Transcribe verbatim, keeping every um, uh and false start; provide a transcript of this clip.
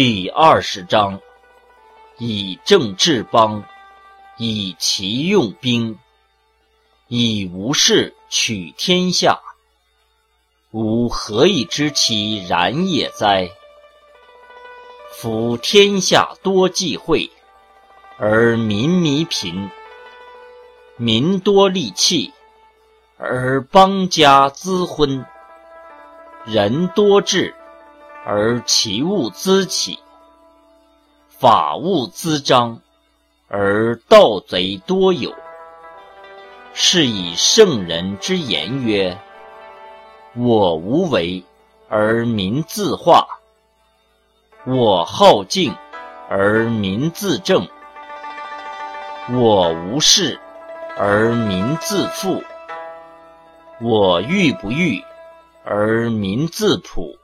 第二十章，以政治邦，以其用兵，以无事取天下，吾何以知其然也哉？夫天下多忌讳，而民弥贫；民多利器，而邦家资昏；人多智，而其物滋起；法物滋彰，而盗贼多有。是以圣人之言曰：我无为而民自化，我好静而民自正，我无事而民自富，我郁不郁而民自朴，